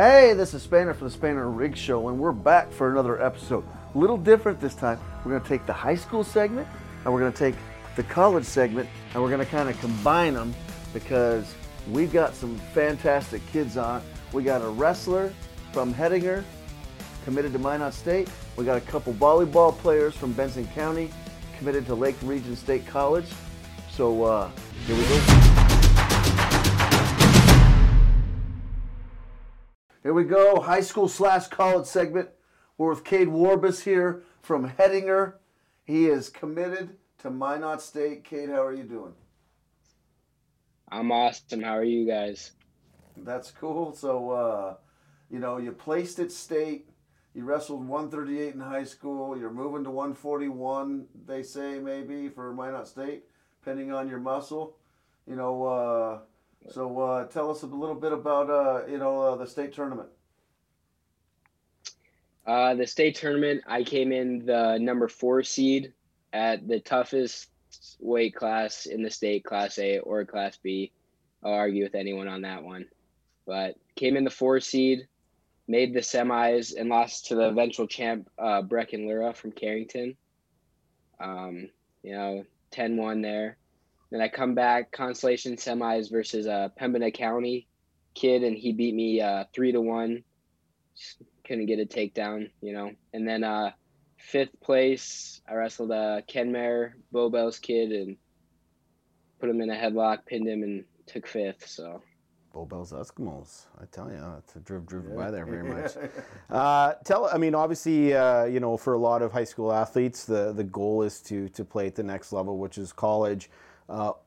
Hey, this is Spanier from the Spanier Rig Show, and we're back for another episode. A little different this time. We're going to take the high school segment, and we're going to take the college segment, and we're going to kind of combine them because we've got some fantastic kids on. We got a wrestler from Hettinger, committed to Minot State. We got a couple volleyball players from Benson County, committed to Lake Region State College. So here we go. Here we go, high school / college segment. We're with Cade Warbis here from Hettinger. He is committed to Minot State. Cade, how are you doing? I'm awesome. How are you guys? That's cool. So, you placed at state. You wrestled 138 in high school. You're moving to 141, they say, maybe, for Minot State, depending on your muscle. So tell us a little bit about, the state tournament. The state tournament, I came in the number 4 seed at the toughest weight class in the state, Class A or Class B. I'll argue with anyone on that one. But came in the 4 seed, made the semis, and lost to the eventual champ, Brecken Lura from Carrington. 10-1 there. Then I come back, consolation semis versus Pembina County kid, and he beat me 3-1. Just couldn't get a takedown, And then 5th place, I wrestled Kenmare, Bowbells kid, and put him in a headlock, pinned him, and took 5th. So Bowbells Eskimos, I tell you, it's a driven by there very much. For a lot of high school athletes, the goal is to play at the next level, which is college.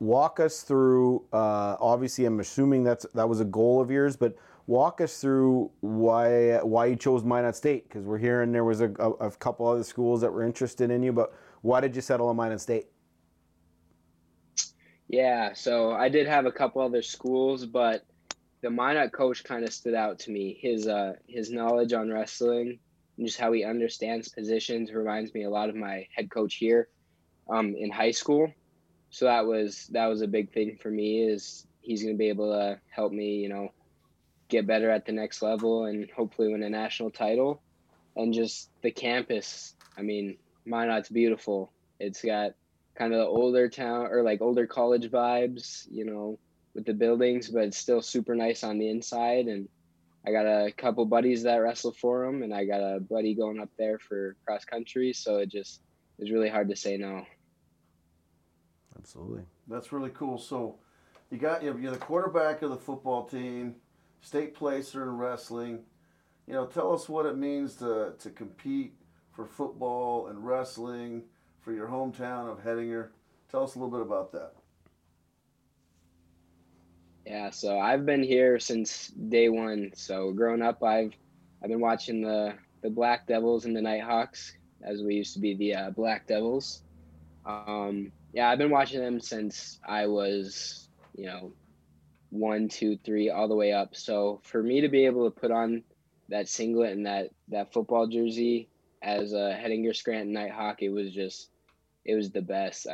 Walk us through, obviously I'm assuming that was a goal of yours, but walk us through why you chose Minot State, because we're hearing there was a couple other schools that were interested in you, but why did you settle on Minot State? Yeah, so I did have a couple other schools, but the Minot coach kind of stood out to me. His knowledge on wrestling and just how he understands positions reminds me a lot of my head coach here in high school. So that was a big thing for me, is he's going to be able to help me, get better at the next level and hopefully win a national title. And just the campus, Minot's beautiful. It's got kind of the older town or like older college vibes, with the buildings, but it's still super nice on the inside. And I got a couple buddies that wrestle for him, and I got a buddy going up there for cross country. So it's really hard to say no. Absolutely. That's really cool. So you're the quarterback of the football team, state placer in wrestling. Tell us what it means to compete for football and wrestling for your hometown of Hettinger. Tell us a little bit about that. Yeah, so I've been here since day one. So growing up, I've been watching the Black Devils and the Nighthawks, as we used to be the Black Devils. Yeah, I've been watching them since I was, 1, 2, 3, all the way up. So for me to be able to put on that singlet and that football jersey as a Hettinger Scranton Nighthawk, it was the best.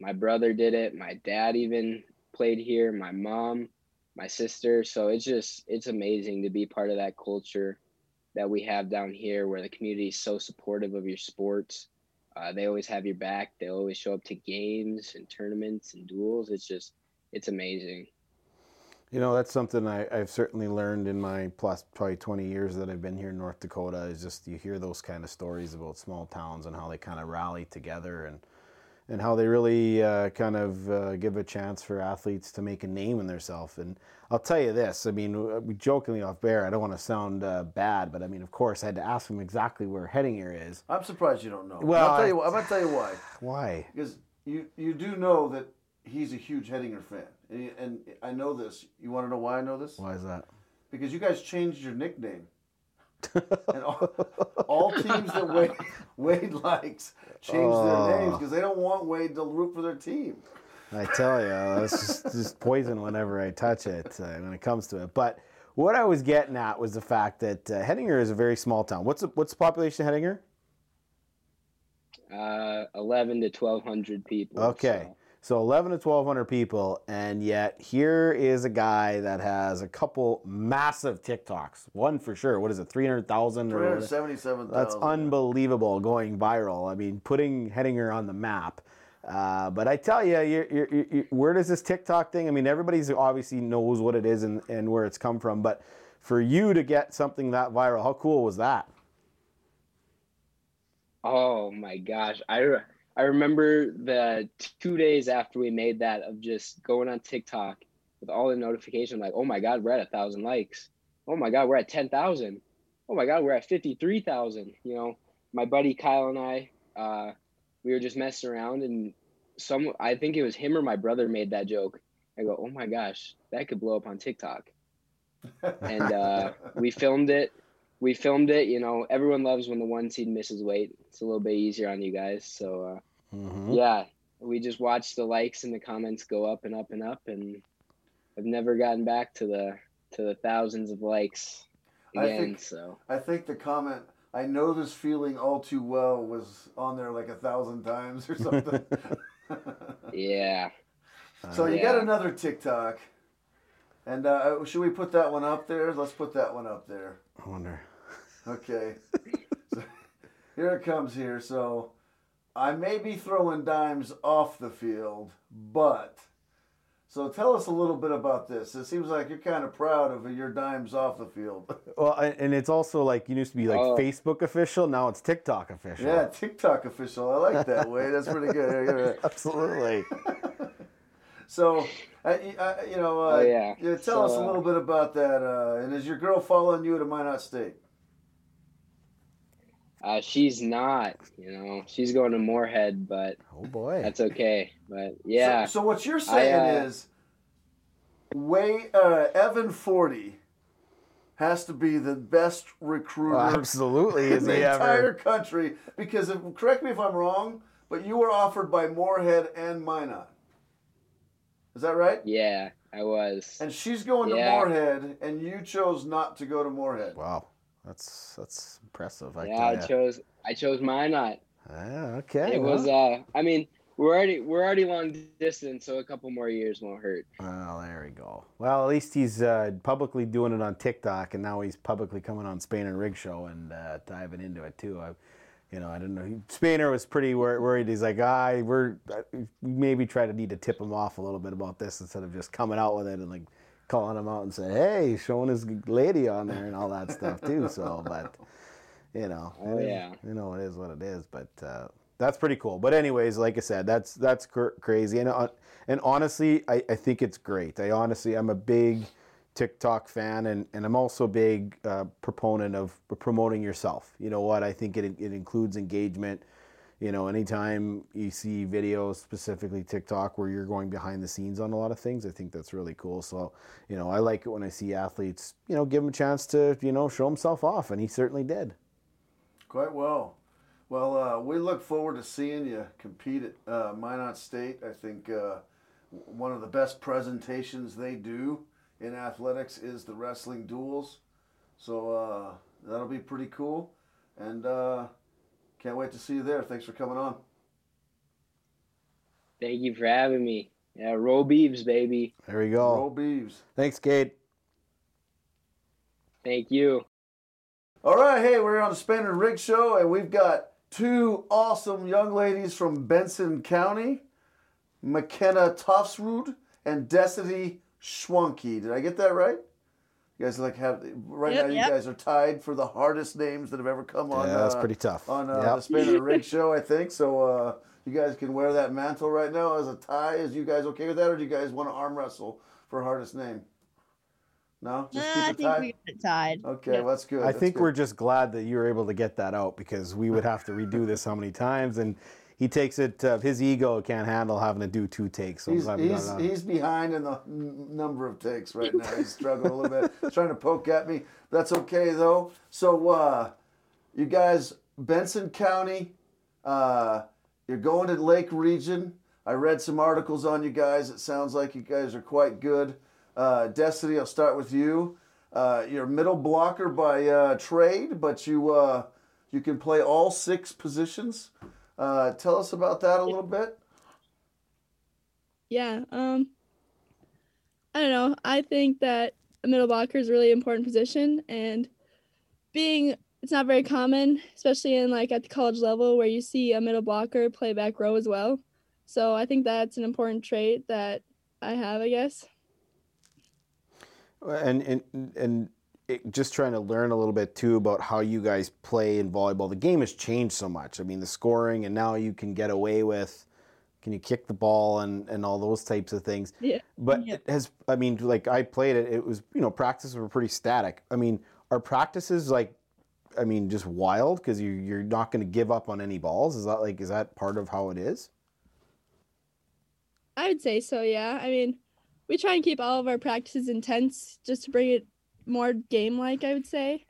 My brother did it. My dad even played here. My mom, my sister. So it's amazing to be part of that culture that we have down here, where the community is so supportive of your sports. They always have your back. They always show up to games and tournaments and duels. It's amazing. That's something I've certainly learned in my probably 20 years that I've been here in North Dakota, is just you hear those kind of stories about small towns and how they kind of rally together and how they really give a chance for athletes to make a name in themselves. And I'll tell you this, we jokingly off air, I don't want to sound bad, but of course I had to ask him exactly where Hettinger is. I'm surprised you don't know. Well, I'm going to tell you why. Why? Because you do know that he's a huge Hettinger fan. And I know this. You want to know why I know this? Why is that? Because you guys changed your nickname. And all teams that Wade likes change their names because they don't want Wade to root for their team. I tell you, it's just poison whenever I touch it when it comes to it. But what I was getting at was the fact that Hettinger is a very small town. What's the population of Hettinger? 1,100 to 1,200 people. Okay. So. So 11 to 1,200 people, and yet here is a guy that has a couple massive TikToks. One for sure. What is it, 300,000? 377,000. That's unbelievable, going viral. I mean, putting Hettinger on the map. But I tell you, where does this TikTok thing? I mean, everybody's obviously knows what it is and where it's come from. But for you to get something that viral, how cool was that? Oh my gosh, I remember the 2 days after we made that, of just going on TikTok with all the notifications, like, oh my God, we're at 1,000 likes. Oh my God, we're at 10,000. Oh my God, we're at 53,000. You know, my buddy Kyle and I, we were just messing around, and I think it was him or my brother made that joke. I go, oh my gosh, that could blow up on TikTok. And we filmed it. You know, everyone loves when the one seed misses weight. It's a little bit easier on you guys. So yeah, we just watched the likes and the comments go up and up and up, and I've never gotten back to the thousands of likes again. I think the comment, "I know this feeling all too well," was on there like 1,000 times or something. Yeah. So you got another TikTok. And should we put that one up there? Let's put that one up there. I wonder. Okay. So, here it comes here. So, I may be throwing dimes off the field, but... So tell us a little bit about this. It seems like you're kind of proud of your dimes off the field. Well, and it's also like, you used to be like Facebook official. Now it's TikTok official. Yeah, TikTok official. I like that way. That's pretty good. Absolutely. So... tell us a little bit about that. And is your girl following you to Minot State? She's not. You know, she's going to Moorhead, but oh boy, that's okay. But yeah. So what you're saying is, Evan 40 has to be the best recruiter. Oh, absolutely, in the entire country. Because correct me if I'm wrong, but you were offered by Moorhead and Minot. Is that right? Yeah, I was. And she's going to Moorhead, and you chose not to go to Moorhead. Wow, that's impressive. I chose Minot. Okay. It was. I mean, we're already long distance, so a couple more years won't hurt. Well, there we go. Well, at least he's publicly doing it on TikTok, and now he's publicly coming on Spanier Rig Show and diving into it too. I don't know. Spanier was pretty worried. He's like, we're maybe need to tip him off a little bit about this instead of just coming out with it and like calling him out and saying, hey, showing his lady on there and all that stuff too. So, but it is what it is. But that's pretty cool. But anyways, like I said, that's crazy. And honestly, I think it's great. I'm a big TikTok fan, and I'm also a big proponent of promoting yourself. You know what? I think it includes engagement. You know, anytime you see videos, specifically TikTok, where you're going behind the scenes on a lot of things, I think that's really cool. So, I like it when I see athletes, give them a chance to, show himself off, and he certainly did. Quite well. Well, we look forward to seeing you compete at Minot State. I think one of the best presentations they do in athletics is the wrestling duels, so that'll be pretty cool, and can't wait to see you there. Thanks for coming on. Thank you for having me. Yeah, roll Beavs, baby. There we go. Roll Beavs. Thanks, Cade. Thank you. All right, hey, we're on the Spanier Rig Show, and we've got two awesome young ladies from Benson County, McKenna Tuffsrud and Destiny Schwanky. Did I get that right? You guys You guys are tied for the hardest names that have ever come on. Yeah, that's pretty tough. On the Spanier Rig Show, I think. So you guys can wear that mantle right now as a tie. Is you guys okay with that, or do you guys want to arm wrestle for hardest name? No? Just keep it tied? I think we got it tied. Okay, yeah. Well, that's good. We're just glad that you were able to get that out, because we would have to redo this how many times, and he takes it. His ego can't handle having to do two takes. So he's behind in the number of takes right now. He's struggling a little bit. He's trying to poke at me. That's okay though. So you guys, Benson County, you're going to Lake Region. I read some articles on you guys. It sounds like you guys are quite good. Destiny, I'll start with you. You're a middle blocker by trade, but you can play all six positions. Tell us about that a little bit. Yeah. I don't know. I think that a middlebacker is a really important position, and it's not very common, especially in like at the college level where you see a middlebacker play back row as well. So I think that's an important trait that I have, I guess. And just trying to learn a little bit too about how you guys play in volleyball. The game has changed so much. I mean, the scoring, and now you can get away with, can you kick the ball and all those types of things. Yeah. But yeah. It has, I mean, like I played it, it was, you know, practices were pretty static. I mean, are practices like, I mean, just wild because you're not going to give up on any balls? Is that part of how it is? I would say so, yeah. I mean, we try and keep all of our practices intense just to bring it more game-like, I would say.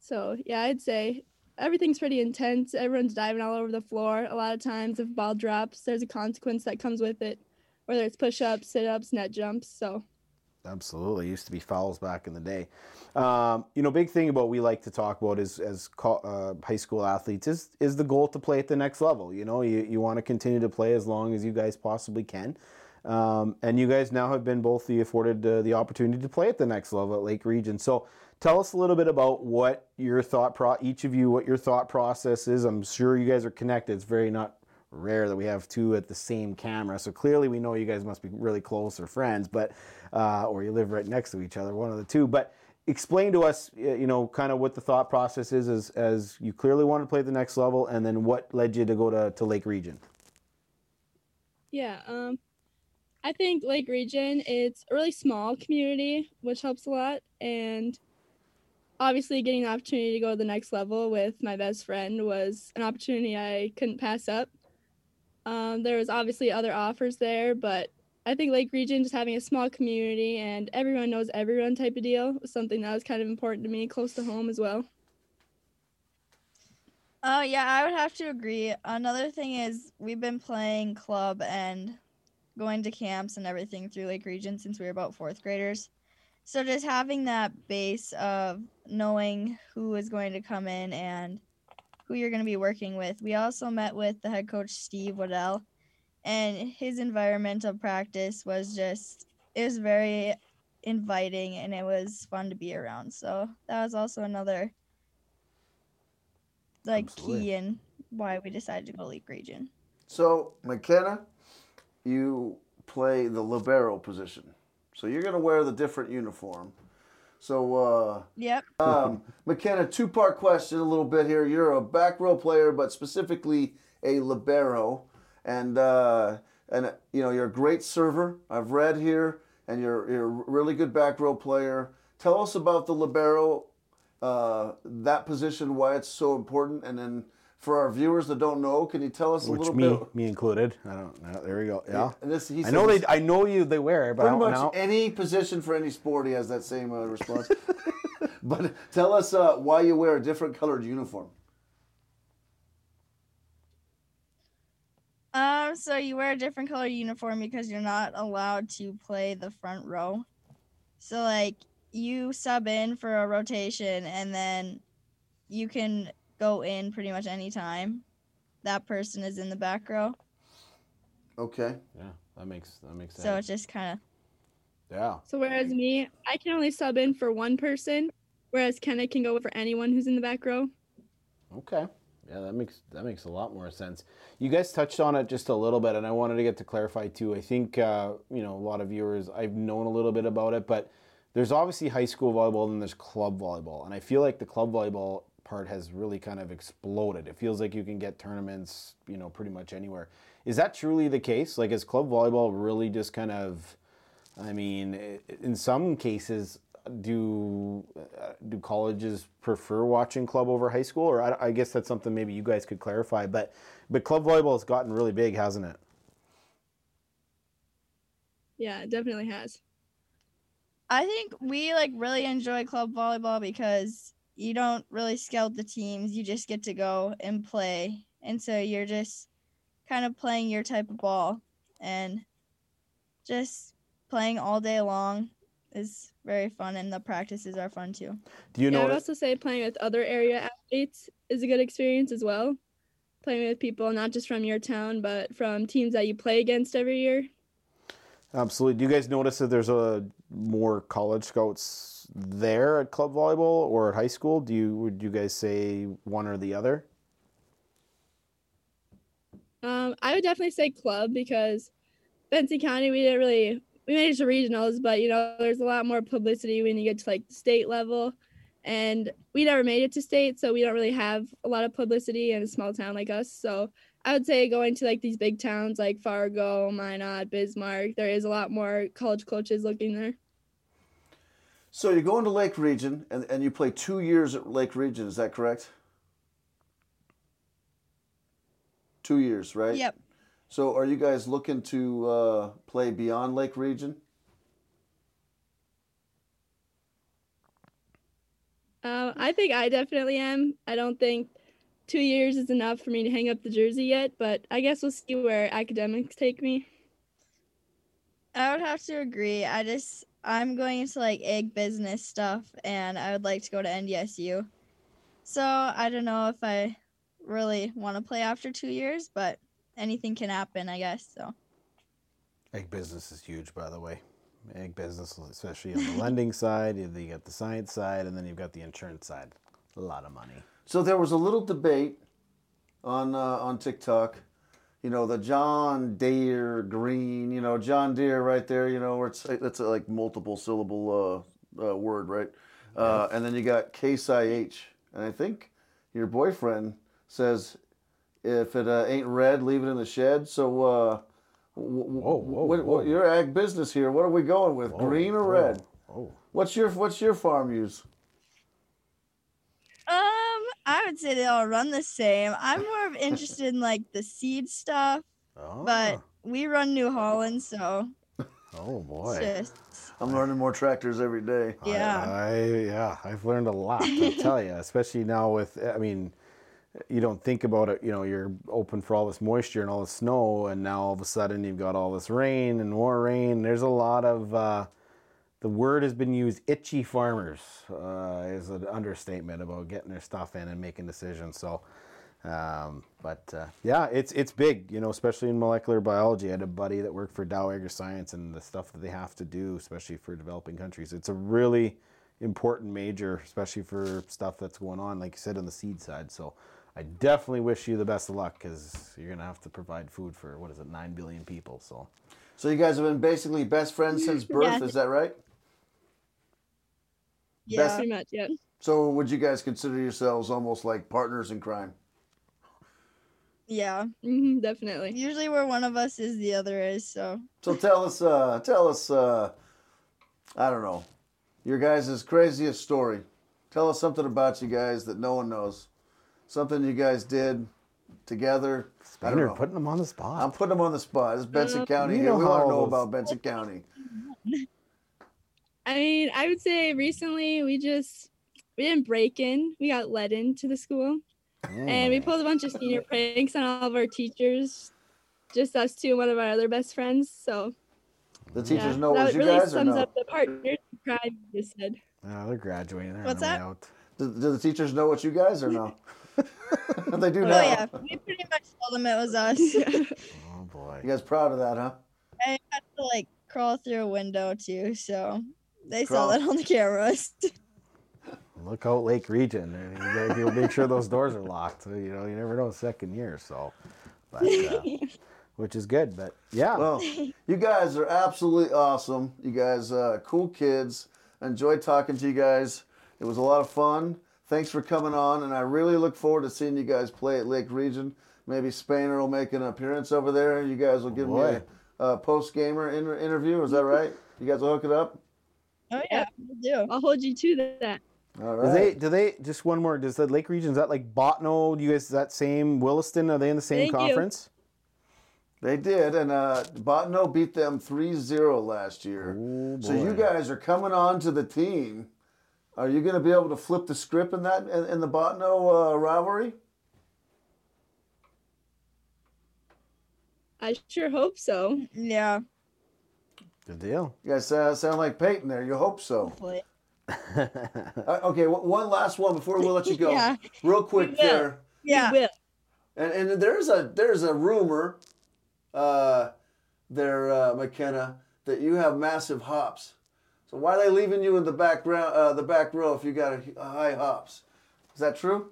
So, yeah, I'd say everything's pretty intense. Everyone's diving all over the floor. A lot of times if ball drops, there's a consequence that comes with it, whether it's push-ups, sit-ups, net jumps. So, absolutely. Used to be fouls back in the day. You know, big thing about we like to talk about is as high school athletes is the goal to play at the next level. You know, you want to continue to play as long as you guys possibly can. And you guys now have been both afforded the opportunity to play at the next level at Lake Region. So tell us a little bit about what your thought process is. I'm sure you guys are connected. It's very not rare that we have two at the same camera. So clearly we know you guys must be really close or friends, but, or you live right next to each other, one of the two. But explain to us, you know, kind of what the thought process is as you clearly want to play at the next level, and then what led you to go to Lake Region? Yeah, I think Lake Region, it's a really small community, which helps a lot. And obviously getting the opportunity to go to the next level with my best friend was an opportunity I couldn't pass up. There was obviously other offers there, but I think Lake Region, just having a small community and everyone knows everyone type of deal, was something that was kind of important to me, close to home as well. Oh, yeah, I would have to agree. Another thing is we've been playing club and going to camps and everything through Lake Region since we were about fourth graders. So just having that base of knowing who is going to come in and who you're going to be working with. We also met with the head coach, Steve Waddell, and his environment of practice was just, it was very inviting and it was fun to be around. So that was also another key in why we decided to go Lake Region. So McKenna, you play the libero position. So you're going to wear the different uniform. So, yep. McKenna, two-part question a little bit here. You're a back row player, but specifically a libero. And you know, you're a great server. I've read here, and you're a really good back row player. Tell us about the libero, that position, why it's so important. And then for our viewers that don't know, can you tell us a little bit? Me included. I don't know. There we go. Yeah. I know they wear it, but I don't know. Any position for any sport, he has that same response. But tell us why you wear a different colored uniform. So you wear a different color uniform because you're not allowed to play the front row. So like you sub in for a rotation and then you can go in pretty much any time that person is in the back row. Okay. Yeah, that makes sense. So it's just kind of. Yeah. So whereas me, I can only sub in for one person, whereas Kenna can go for anyone who's in the back row. Okay. Yeah, that makes a lot more sense. You guys touched on it just a little bit, and I wanted to get to clarify too. I think you know, a lot of viewers, I've known a little bit about it, but there's obviously high school volleyball and there's club volleyball, and I feel like the club volleyball part has really kind of exploded. It feels like you can get tournaments, you know, pretty much anywhere. Is that truly the case? Like, is club volleyball really just kind of? I mean, in some cases. Do colleges prefer watching club over high school? Or I guess that's something maybe you guys could clarify. But club volleyball has gotten really big, hasn't it? Yeah, it definitely has. I think we really enjoy club volleyball because you don't really scout the teams. You just get to go and play. And so you're just kind of playing your type of ball. And just playing all day long is very fun, and the practices are fun too. I would also say playing with other area athletes is a good experience as well. Playing with people not just from your town, but from teams that you play against every year. Absolutely. Do you guys notice that there's more college scouts there at club volleyball or at high school? Would you guys say one or the other? I would definitely say club, because Benson County, we managed the regionals, but there's a lot more publicity when you get to the state level, and we never made it to state, so we don't really have a lot of publicity in a small town like us. So I would say going to these big towns like Fargo, Minot, Bismarck, there is a lot more college coaches looking there. So you go into Lake Region and you play 2 years at Lake Region, is that correct? 2 years, right? Yep. So are you guys looking to play beyond Lake Region? I think I definitely am. I don't think 2 years is enough for me to hang up the jersey yet, but I guess we'll see where academics take me. I would have to agree. I'm going into egg business stuff, and I would like to go to NDSU. So I don't know if I really want to play after 2 years, but anything can happen, I guess. So egg business is huge, by the way. Egg business, especially on the lending side, you got the science side, and then you've got the insurance side. A lot of money. So there was a little debate on TikTok, the John Deere green, John Deere right there, where it's like multiple syllable word, right? Yes. And then you got Case IH, and I think your boyfriend says, if it ain't red, leave it in the shed. So, whoa. Your ag business here. What are we going with, green or red? Oh. What's your farm use? I would say they all run the same. I'm more interested in the seed stuff, but we run New Holland, so. Oh boy! I'm learning more tractors every day. Yeah. I've learned a lot. I tell you, especially now you don't think about it, you're open for all this moisture and all the snow, and now all of a sudden you've got all this rain and more rain. There's a lot of, the word has been used, itchy farmers, is an understatement about getting their stuff in and making decisions. So, it's big, especially in molecular biology. I had a buddy that worked for Dow Agri Science, and the stuff that they have to do, especially for developing countries. It's a really important major, especially for stuff that's going on, like you said, on the seed side. So I definitely wish you the best of luck, because you're going to have to provide food for, 9 billion people. So you guys have been basically best friends since birth, is that right? Yeah, pretty much, yeah. So would you guys consider yourselves almost like partners in crime? Yeah, definitely. Usually where one of us is, the other is, so. So tell us, I don't know, your guys' craziest story. Tell us something about you guys that no one knows. Something you guys did together. You're putting them on the spot. I'm putting them on the spot. It's Benson County. We want to know about Benson County. I would say recently we didn't break in. We got let into the school. And we pulled a bunch of senior pranks on all of our teachers. Just us two and one of our other best friends. So the teachers know what you really guys are. That really sums up the partners in crime you just said. They're graduating. They're What's that? Out. Do the teachers know what you guys are now? They do now. Oh, yeah. We pretty much told them it was us. Oh, boy. You guys proud of that, huh? I had to, crawl through a window, too, so they saw that on the cameras. Look out, Lake Region. You'll make sure those doors are locked. You never know, second year, so. But, which is good, but, yeah. Well, you guys are absolutely awesome. You guys are cool kids. Enjoy talking to you guys. It was a lot of fun. Thanks for coming on, and I really look forward to seeing you guys play at Lake Region. Maybe Spanier will make an appearance over there. You guys will give me a post-gamer interview. Is that right? You guys will hook it up? Oh, yeah, we'll do. I'll hold you to that. All right. Do they just one more, does the Lake Region, is that like Bottineau? Do you guys, that same Williston, are they in the same conference? They did, and Bottineau beat them 3-0 last year. Ooh, so you guys are coming on to the team. Are you going to be able to flip the script in that in the Bottineau rivalry? I sure hope so. Yeah. Good deal. You guys sound like Peyton there. You hope so. Okay, one last one before we'll let you go. Yeah. Real quick there. Yeah. And there's a rumor there, McKenna, that you have massive hops. So why are they leaving you in the back row if you got a high hops? Is that true?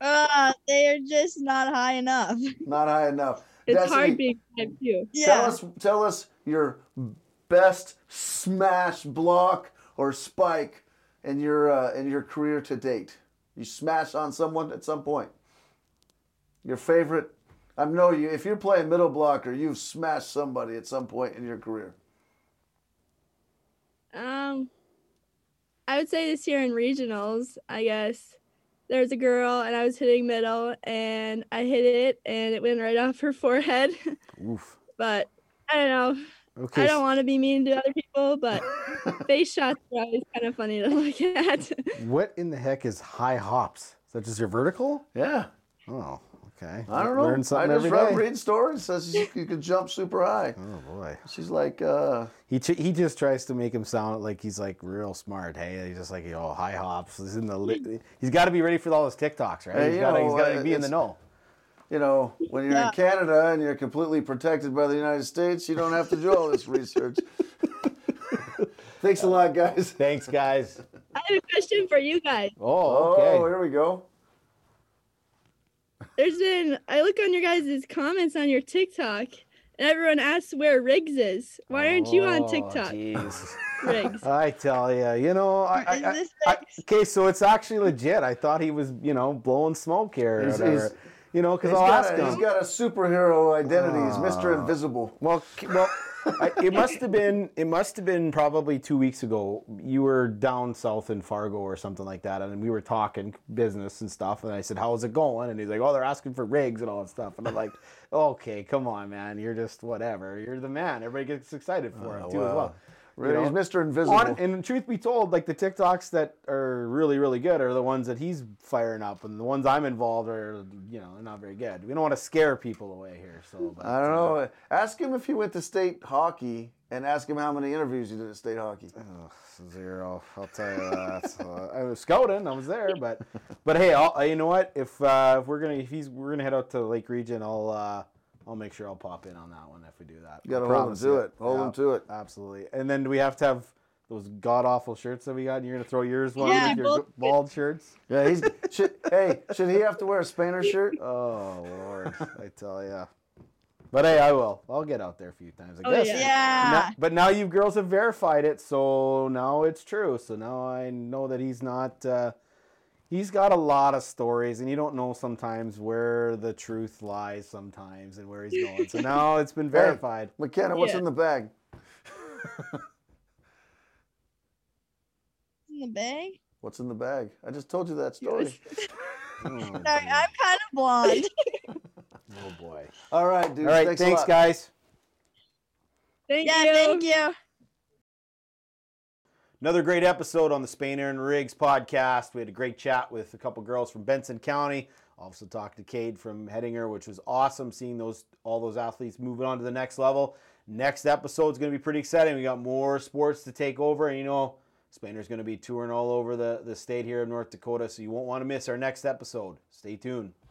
They are just not high enough. Not high enough. It's Destiny, hard being type 2. Yeah. Tell us your best smash block or spike in your career to date. You smashed on someone at some point. Your favorite. I know you. If you're playing middle blocker, you've smashed somebody at some point in your career. I would say this year in regionals, I guess. There was a girl, and I was hitting middle, and I hit it, and it went right off her forehead. Oof. But I don't know. Okay. I don't want to be mean to other people, but face shots are always kind of funny to look at. What in the heck is high hops? Is that just your vertical? Yeah. Oh, okay. I don't know. Learn something every day. I just read stories that says you can jump super high. Oh, boy. She's like... He just tries to make him sound like he's like real smart. Hey, he's just like, you know, high hops. He's in the he's got to be ready for all those TikToks, right? Hey, he's got to be in the know. You know, when you're in Canada and you're completely protected by the United States, you don't have to do all this research. Thanks a lot, guys. Thanks, guys. I have a question for you guys. Oh, okay. Oh, here we go. I look on your guys' comments on your TikTok. And everyone asks where Riggs is. Why aren't you on TikTok? Geez. Riggs. I tell you, okay, so it's actually legit. I thought he was, blowing smoke here or whatever. Because I'll ask him. He's got a superhero identity. He's Mr. Invisible. Well, it must have been probably 2 weeks ago. You were down south in Fargo or something like that, and we were talking business and stuff. And I said, "How's it going?" And he's like, "Oh, they're asking for Riggs and all that stuff." And I'm like, "Okay, come on, man. You're just whatever. You're the man. Everybody gets excited for him too as well." He's Mr. Invisible. And truth be told, like the TikToks that are really, really good are the ones that he's firing up, and the ones I'm involved are, not very good. We don't want to scare people away here. So I don't know. Ask him if he went to state hockey, and ask him how many interviews he did at state hockey. Oh, zero. I'll tell you that. I was scouting. I was there, but hey, you know what? If we're gonna head out to the Lake Region, I'll make sure I'll pop in on that one if we do that. You got to hold them to it. Absolutely. And then do we have to have those god-awful shirts that we got? And you're going to throw yours one with your bald shirts? Yeah, should he have to wear a Spanier shirt? Oh, Lord. I tell ya. But, hey, I will. I'll get out there a few times, I guess. Yeah. But now you girls have verified it, so now it's true. So now I know that he's not... he's got a lot of stories, and you don't know sometimes where the truth lies sometimes and where he's going. So now it's been verified. Hey, McKenna, what's in the bag? In the bag? What's in the bag? I just told you that story. Sorry, I'm kind of blind. Oh, boy. All right, dude. All right, thanks guys. Thank you. Thank you. Another great episode on the Spanier and Riggs podcast. We had a great chat with a couple girls from Benson County. Also talked to Cade from Hettinger, which was awesome seeing all those athletes moving on to the next level. Next episode is going to be pretty exciting. We got more sports to take over. And Spanier's going to be touring all over the state here in North Dakota, so you won't want to miss our next episode. Stay tuned.